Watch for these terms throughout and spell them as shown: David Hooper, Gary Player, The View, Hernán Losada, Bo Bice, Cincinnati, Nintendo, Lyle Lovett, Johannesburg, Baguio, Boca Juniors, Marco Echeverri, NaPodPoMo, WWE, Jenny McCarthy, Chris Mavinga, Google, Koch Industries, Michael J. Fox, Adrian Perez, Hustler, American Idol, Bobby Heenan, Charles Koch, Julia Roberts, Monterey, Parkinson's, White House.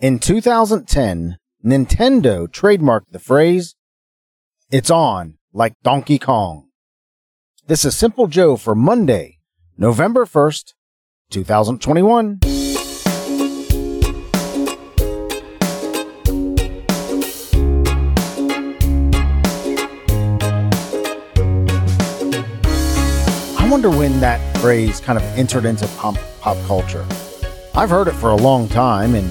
In 2010, Nintendo trademarked the phrase, "It's on like Donkey Kong." This is Simple Joe for Monday, November 1st, 2021. I wonder when that phrase kind of entered into pop culture. I've heard it for a long time, and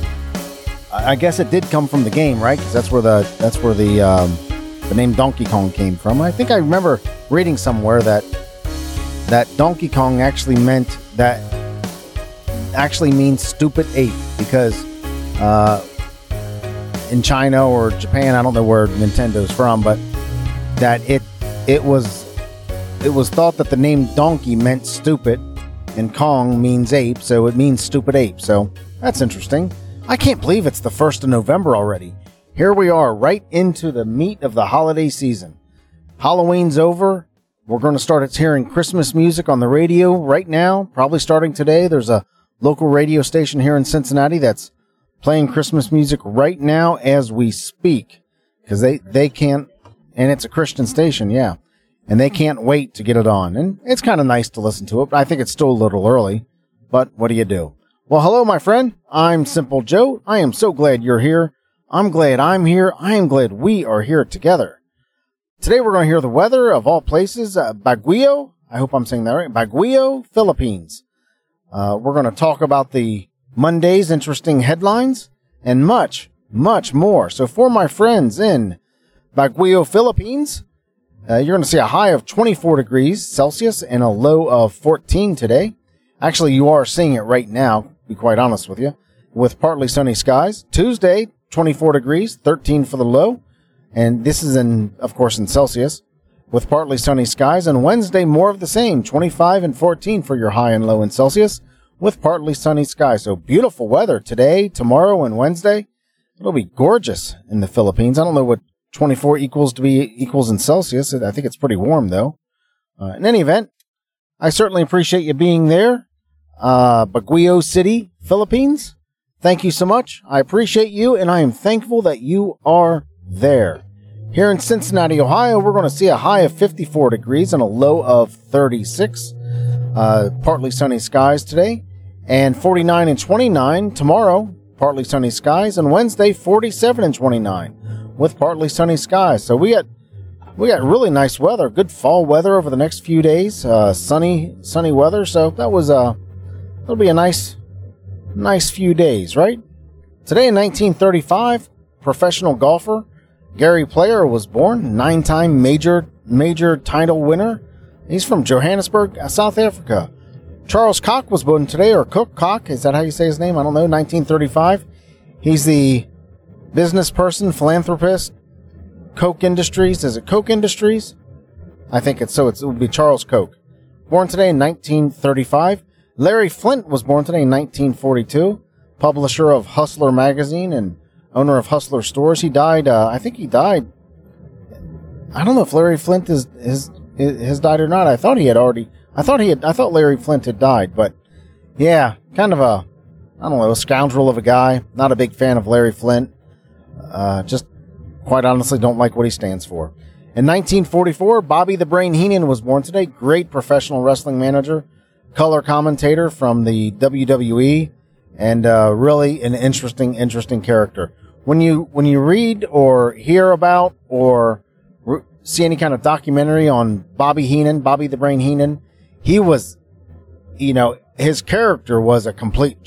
I guess it did come from the game, right? Because that's where the name Donkey Kong came from. I think I remember reading somewhere that Donkey Kong actually means stupid ape, because in China or Japan, I don't know where Nintendo's from, but that it was thought that the name Donkey meant stupid and Kong means ape, so it means stupid ape. So that's interesting. I can't believe it's the 1st of November already. Here we are, right into the meat of the holiday season. Halloween's over. We're going to start hearing Christmas music on the radio right now, probably starting today. There's a local radio station here in Cincinnati that's playing Christmas music right now as we speak, because they can't, and it's a Christian station, yeah, and they can't wait to get it on. And it's kind of nice to listen to it, but I think it's still a little early, but what do you do? Well, hello, my friend. I'm Simple Joe. I am so glad you're here. I'm glad I'm here. I am glad we are here together. Today, we're going to hear the weather of all places. Baguio, I hope I'm saying that right. Baguio, Philippines. We're going to talk about the Monday's interesting headlines and much, much more. So for my friends in Baguio, Philippines, you're going to see a high of 24 degrees Celsius and a low of 14 today. Actually, you are seeing it right now, be quite honest with you, with partly sunny skies. Tuesday, 24 degrees, 13 for the low. And this is of course, in Celsius, with partly sunny skies. And Wednesday, more of the same, 25 and 14 for your high and low in Celsius, with partly sunny skies. So beautiful weather today, tomorrow, and Wednesday. It'll be gorgeous in the Philippines. I don't know what 24 equals in Celsius. I think it's pretty warm, though. In any event, I certainly appreciate you being there. Baguio City, Philippines. Thank you so much. I appreciate you, and I am thankful that you are there. Here in Cincinnati, Ohio, we're going to see a high of 54 degrees and a low of 36. Partly sunny skies today, and 49 and 29 tomorrow. Partly sunny skies, and Wednesday 47 and 29 with partly sunny skies. So we got really nice weather, good fall weather over the next few days. Sunny weather. So that was that'll be a nice few days, right? Today in 1935, professional golfer Gary Player was born, 9-time major title winner. He's from Johannesburg, South Africa. Charles Koch was born today, or Koch, is that how you say his name? I don't know, 1935. He's the business person, philanthropist, Koch Industries. Is it Koch Industries? I think it's so. It would be Charles Koch. Born today in 1935. Larry Flynt was born today in 1942. Publisher of Hustler magazine and owner of Hustler stores. He died, I don't know if Larry Flynt has died or not. I thought Larry Flynt had died, but yeah, kind of a scoundrel of a guy. Not a big fan of Larry Flynt. Just quite honestly don't like what he stands for. In 1944, Bobby the Brain Heenan was born today. Great professional wrestling manager, color commentator from the WWE, and really an interesting character. When you read or hear about or see any kind of documentary on Bobby Heenan, Bobby the Brain Heenan, he was, his character was a complete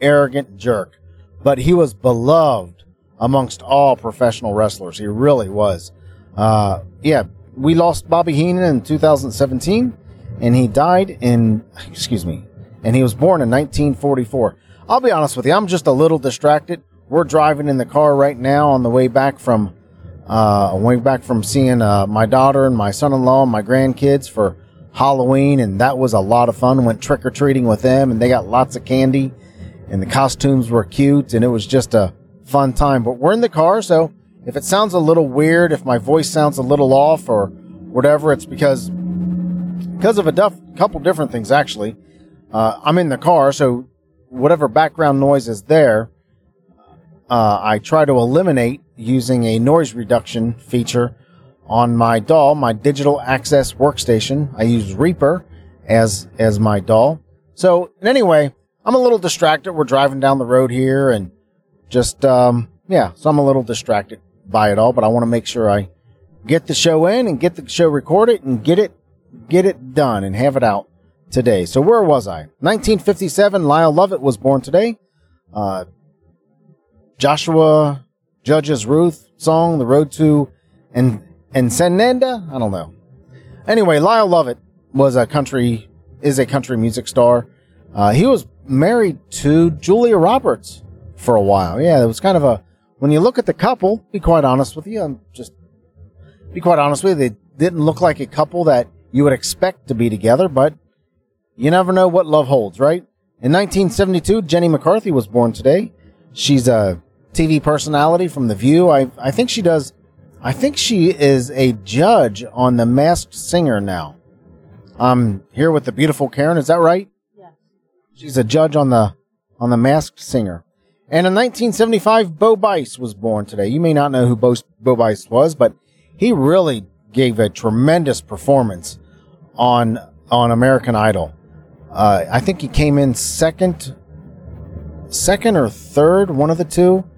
arrogant jerk, but he was beloved amongst all professional wrestlers. He really was. We lost Bobby Heenan in 2017, and he died and he was born in 1944. I'll be honest with you, I'm just a little distracted. We're driving in the car right now on the way back from seeing my daughter and my son-in-law and my grandkids for Halloween, and that was a lot of fun. Went trick-or-treating with them, and they got lots of candy, and the costumes were cute, and it was just a fun time. But we're in the car, so if it sounds a little weird, if my voice sounds a little off or whatever, it's because of a couple different things, actually. I'm in the car, so whatever background noise is there, I try to eliminate using a noise reduction feature on my DAW, my digital access workstation. I use Reaper as my DAW. So anyway, I'm a little distracted. We're driving down the road here and just, so I'm a little distracted by it all, but I want to make sure I get the show in and get the show recorded and get it done and have it out today. So where was I? 1957, Lyle Lovett was born today. Joshua Judges Ruth song, The Road to Ensenada? I don't know. Anyway, Lyle Lovett is a country music star. He was married to Julia Roberts for a while. Yeah, it was kind of when you look at the couple, be quite honest with you, they didn't look like a couple that you would expect to be together, but you never know what love holds, right? In 1972, Jenny McCarthy was born today. She's a TV personality from The View. I think she is a judge on The Masked Singer now. I'm here with the beautiful Karen. Is that right? Yeah. She's a judge on the Masked Singer. And in 1975, Bo Bice was born today. You may not know who Bo Bice was, but he really gave a tremendous performance on American Idol. I think he came in second or third, one of the two,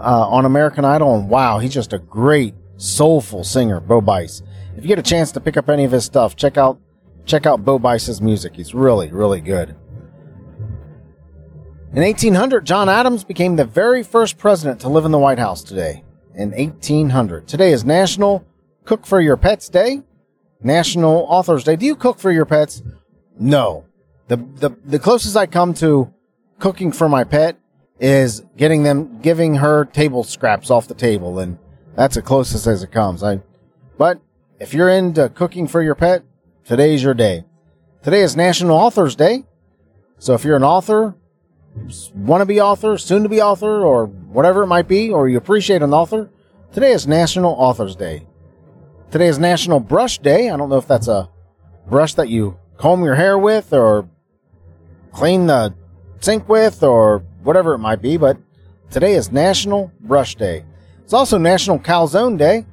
on American Idol. And wow, he's just a great, soulful singer, Bo Bice. If you get a chance to pick up any of his stuff, check out Bo Bice's music. He's really, really good. In 1800, John Adams became the very first president to live in the White House today. In 1800. Today is National Cook for Your Pets Day, National Authors Day. Do you cook for your pets? No. The closest I come to cooking for my pet is giving her table scraps off the table, and that's the closest as it comes. But if you're into cooking for your pet, today's your day. Today is National Authors Day, so if you're an author, wannabe author, soon-to-be author, or whatever it might be, or you appreciate an author, today is National Authors Day. Today is National Brush Day. I don't know if that's a brush that you comb your hair with, or clean the sink with, or whatever it might be, but today is National Brush Day. It's also National Calzone Day.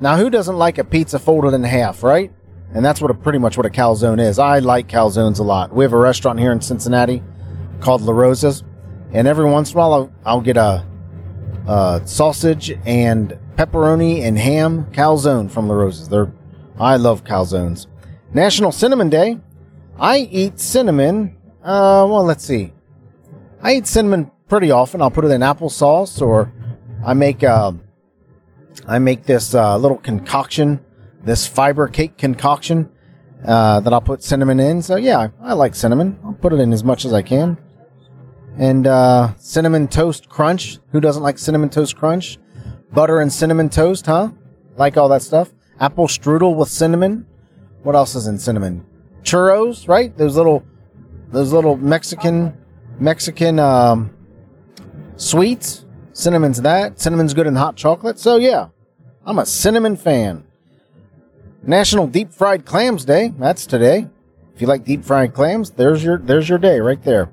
Now, who doesn't like a pizza folded in half, right? And that's pretty much what a calzone is. I like calzones a lot. We have a restaurant here in Cincinnati called La Rosa's, and every once in a while I'll get a sausage and pepperoni and ham calzone from La Rosa's. I love calzones. National Cinnamon Day. I eat cinnamon. I eat cinnamon pretty often. I'll put it in applesauce, or I make this little concoction, this fiber cake concoction that I'll put cinnamon in. So yeah, I like cinnamon. I'll put it in as much as I can. And Cinnamon Toast Crunch. Who doesn't like Cinnamon Toast Crunch? Butter and cinnamon toast, huh? Like all that stuff. Apple strudel with cinnamon. What else is in cinnamon? Churros, right? Those little Mexican sweets. Cinnamon's that. Cinnamon's good in hot chocolate. So yeah, I'm a cinnamon fan. National Deep Fried Clams Day. That's today. If you like deep fried clams, there's your day right there.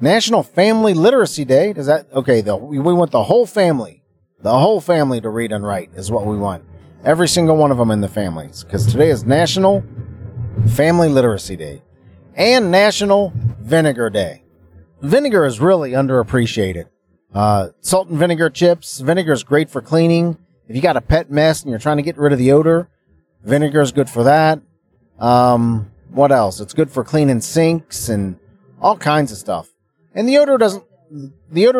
National Family Literacy Day. We want the whole family to read and write is what we want. Every single one of them in the families, because today is National Family Literacy Day. And National Vinegar Day. Vinegar is really underappreciated. Salt and vinegar chips. Vinegar is great for cleaning. If you got a pet mess and you're trying to get rid of the odor, vinegar is good for that. What else? It's good for cleaning sinks and all kinds of stuff. And the odor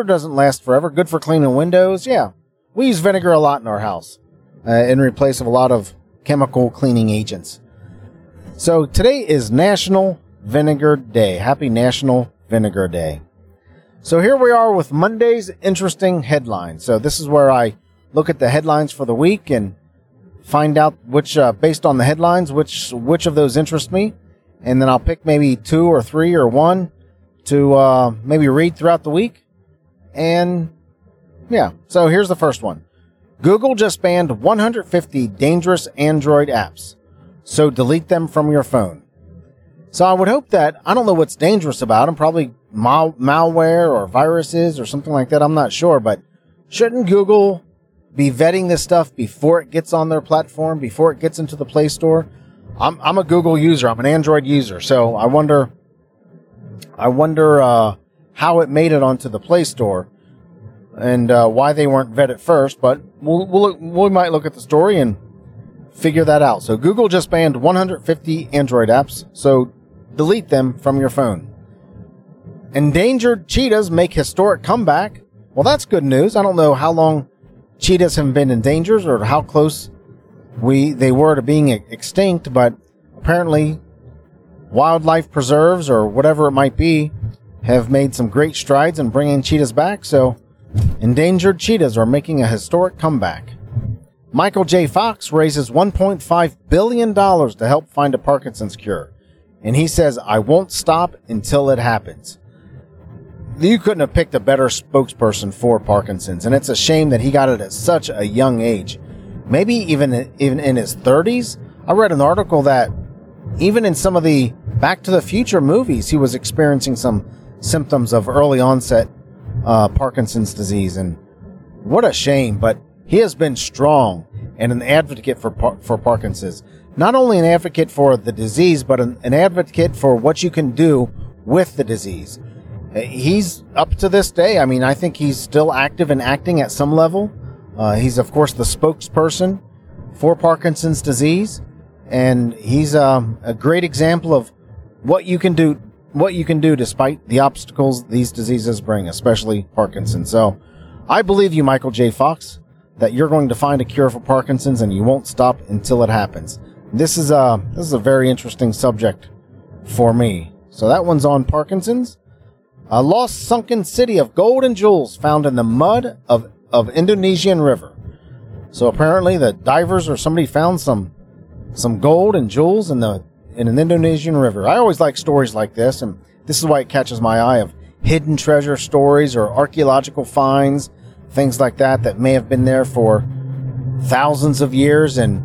doesn't last forever. Good for cleaning windows. Yeah. We use vinegar a lot in our house, in replace of a lot of chemical cleaning agents. So today is National Vinegar Day. Happy National Vinegar Day. So here we are with Monday's interesting headlines. So this is where I look at the headlines for the week and find out which, based on the headlines, which of those interest me. And then I'll pick maybe two or three or one to maybe read throughout the week. And yeah, so here's the first one. Google just banned 150 dangerous Android apps. So delete them from your phone. So I would hope that, I don't know what's dangerous about them, probably malware or viruses or something like that. I'm not sure, but shouldn't Google be vetting this stuff before it gets on their platform, before it gets into the Play Store? I'm a Google user. I'm an Android user. So I wonder how it made it onto the Play Store and why they weren't vetted first. But we might look at the story and figure that out. So Google just banned 150 Android apps. So delete them from your phone. Endangered cheetahs make historic comeback. Well, that's good news. I don't know how long cheetahs have been endangered or how close they were to being extinct, but apparently wildlife preserves or whatever it might be have made some great strides in bringing cheetahs back. So endangered cheetahs are making a historic comeback. Michael J. Fox raises $1.5 billion to help find a Parkinson's cure. And he says, I won't stop until it happens. You couldn't have picked a better spokesperson for Parkinson's. And it's a shame that he got it at such a young age. Maybe even in his 30s. I read an article that even in some of the Back to the Future movies, he was experiencing some symptoms of early onset Parkinson's disease. And what a shame. But he has been strong and an advocate for Parkinson's. Not only an advocate for the disease, but an advocate for what you can do with the disease. He's up to this day. I mean, I think he's still active and acting at some level. He's, of course, the spokesperson for Parkinson's disease. And he's a great example of what you can do despite the obstacles these diseases bring, especially Parkinson's. So I believe you, Michael J. Fox, that you're going to find a cure for Parkinson's and you won't stop until it happens. This is a very interesting subject for me. So that one's on Parkinson's. A lost sunken city of gold and jewels found in the mud of Indonesian river. So apparently the divers or somebody found some gold and jewels in an Indonesian river. I always like stories like this, and this is why it catches my eye, of hidden treasure stories or archaeological finds, things like that may have been there for thousands of years, and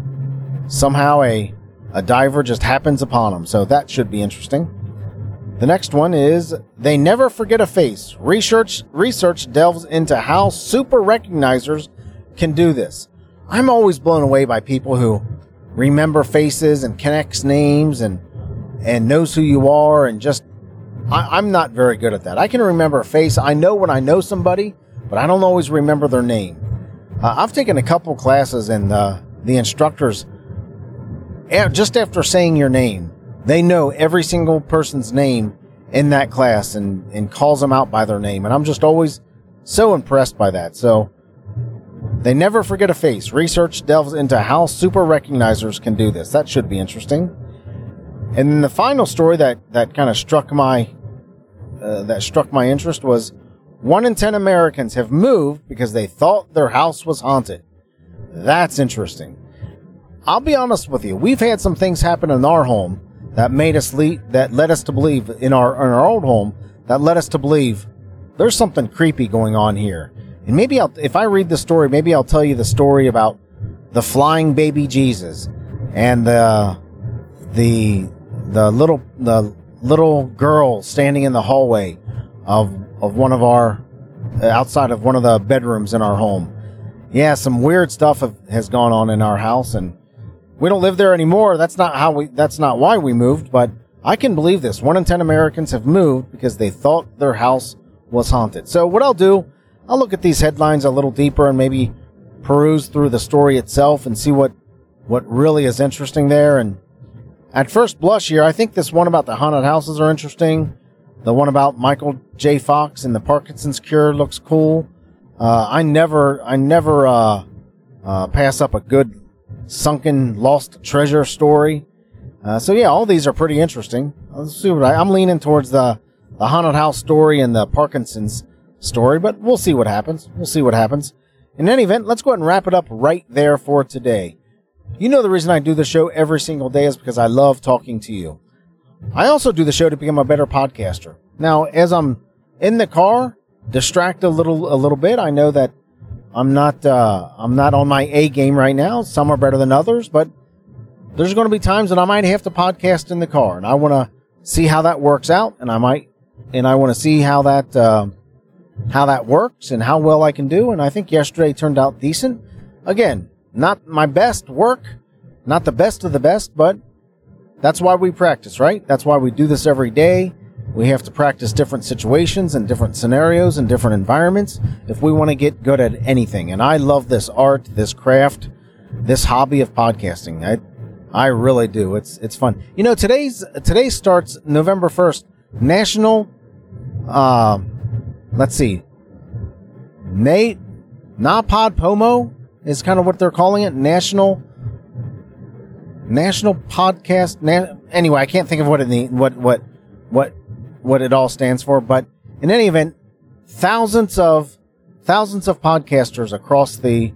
somehow a diver just happens upon them. So that should be interesting. The next one is They Never Forget a Face. Research delves into how super recognizers can do this. I'm always blown away by people who remember faces and connects names and knows who you are, and just I'm not very good at that. I can remember a face. I know when I know somebody, but I don't always remember their name. I've taken a couple classes, and the instructors, just after saying your name, they know every single person's name in that class and calls them out by their name. And I'm just always so impressed by that. So They Never Forget a Face. Research delves into how super recognizers can do this. That should be interesting. And then the final story that kind of struck my interest was 1 in 10 Americans have moved because they thought their house was haunted. That's interesting. I'll be honest with you. We've had some things happen in our home that led us to believe in our old home, that led us to believe there's something creepy going on here. And maybe if I read the story, maybe I'll tell you the story about the flying baby Jesus and the little girl standing in the hallway of one of our, outside of one of the bedrooms in our home. Yeah, some weird stuff has gone on in our house, and we don't live there anymore. That's not why we moved, but I can believe this. 1 in 10 Americans have moved because they thought their house was haunted. So what I'll do, I'll look at these headlines a little deeper and maybe peruse through the story itself and see what really is interesting there. And at first blush here, I think this one about the haunted houses are interesting. The one about Michael J. Fox and the Parkinson's cure looks cool. I never pass up a good sunken lost treasure story. So yeah, all these are pretty interesting. Let's see what I'm leaning towards the haunted house story and the Parkinson's story, but we'll see what happens. In any event, let's go ahead and wrap it up right there for today. You know the reason I do the show every single day is because I love talking to you. I also do the show to become a better podcaster. Now, as I'm in the car, distract a little bit. I know that I'm not on my A game right now. Some are better than others, but there's going to be times that I might have to podcast in the car, and I want to see how that works out, and I want to see how that works and how well I can do. And I think yesterday turned out decent. Again, not my best work, not the best of the best, but that's why we practice, right? That's why we do this every day. We have to practice different situations and different scenarios and different environments if we want to get good at anything. And I love this art, this craft, this hobby of podcasting. I really do. It's fun. You know, today starts November 1st, National, NaPodPoMo is kind of what they're calling it. National Podcast. Anyway, I can't think of what it all stands for, but in any event, thousands of podcasters across the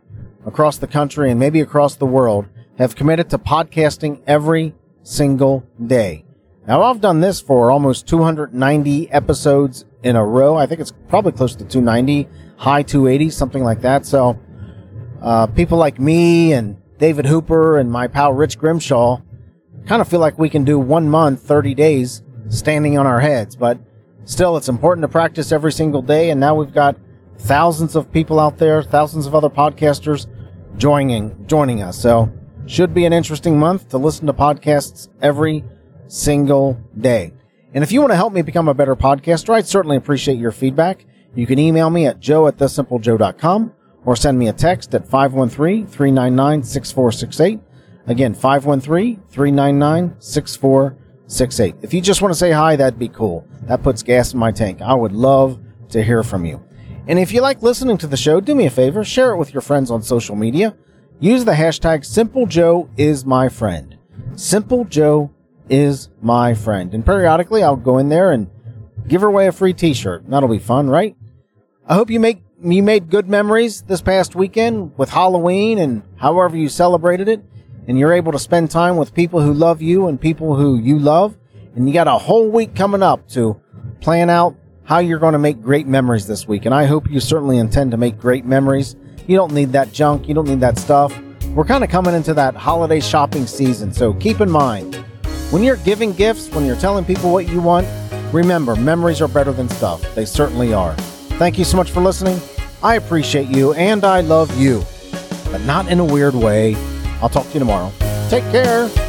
country and maybe across the world have committed to podcasting every single day. Now, I've done this for almost 290 episodes in a row. I think it's probably close to 290, high 280, something like that. So people like me and David Hooper and my pal Rich Grimshaw kind of feel like we can do 1 month, 30 days, standing on our heads, but still, it's important to practice every single day. And now we've got thousands of people out there, thousands of other podcasters joining us. So should be an interesting month to listen to podcasts every single day. And if you want to help me become a better podcaster, I'd certainly appreciate your feedback. You can email me at joe@thesimplejoe.com or send me a text at 513-399-6468. Again, 513-399-6468. If you just want to say hi, that'd be cool. That puts gas in my tank. I would love to hear from you. And if you like listening to the show, do me a favor, share it with your friends on social media. Use the hashtag SimpleJoeIsMyFriend. SimpleJoeIsMyFriend. And periodically, I'll go in there and give away a free t-shirt. That'll be fun, right? I hope you made good memories this past weekend with Halloween and however you celebrated it, and you're able to spend time with people who love you and people who you love. And you got a whole week coming up to plan out how you're going to make great memories this week. And I hope you certainly intend to make great memories. You don't need that junk. You don't need that stuff. We're kind of coming into that holiday shopping season. So keep in mind, when you're giving gifts, when you're telling people what you want, remember, memories are better than stuff. They certainly are. Thank you so much for listening. I appreciate you and I love you, but not in a weird way. I'll talk to you tomorrow. Take care.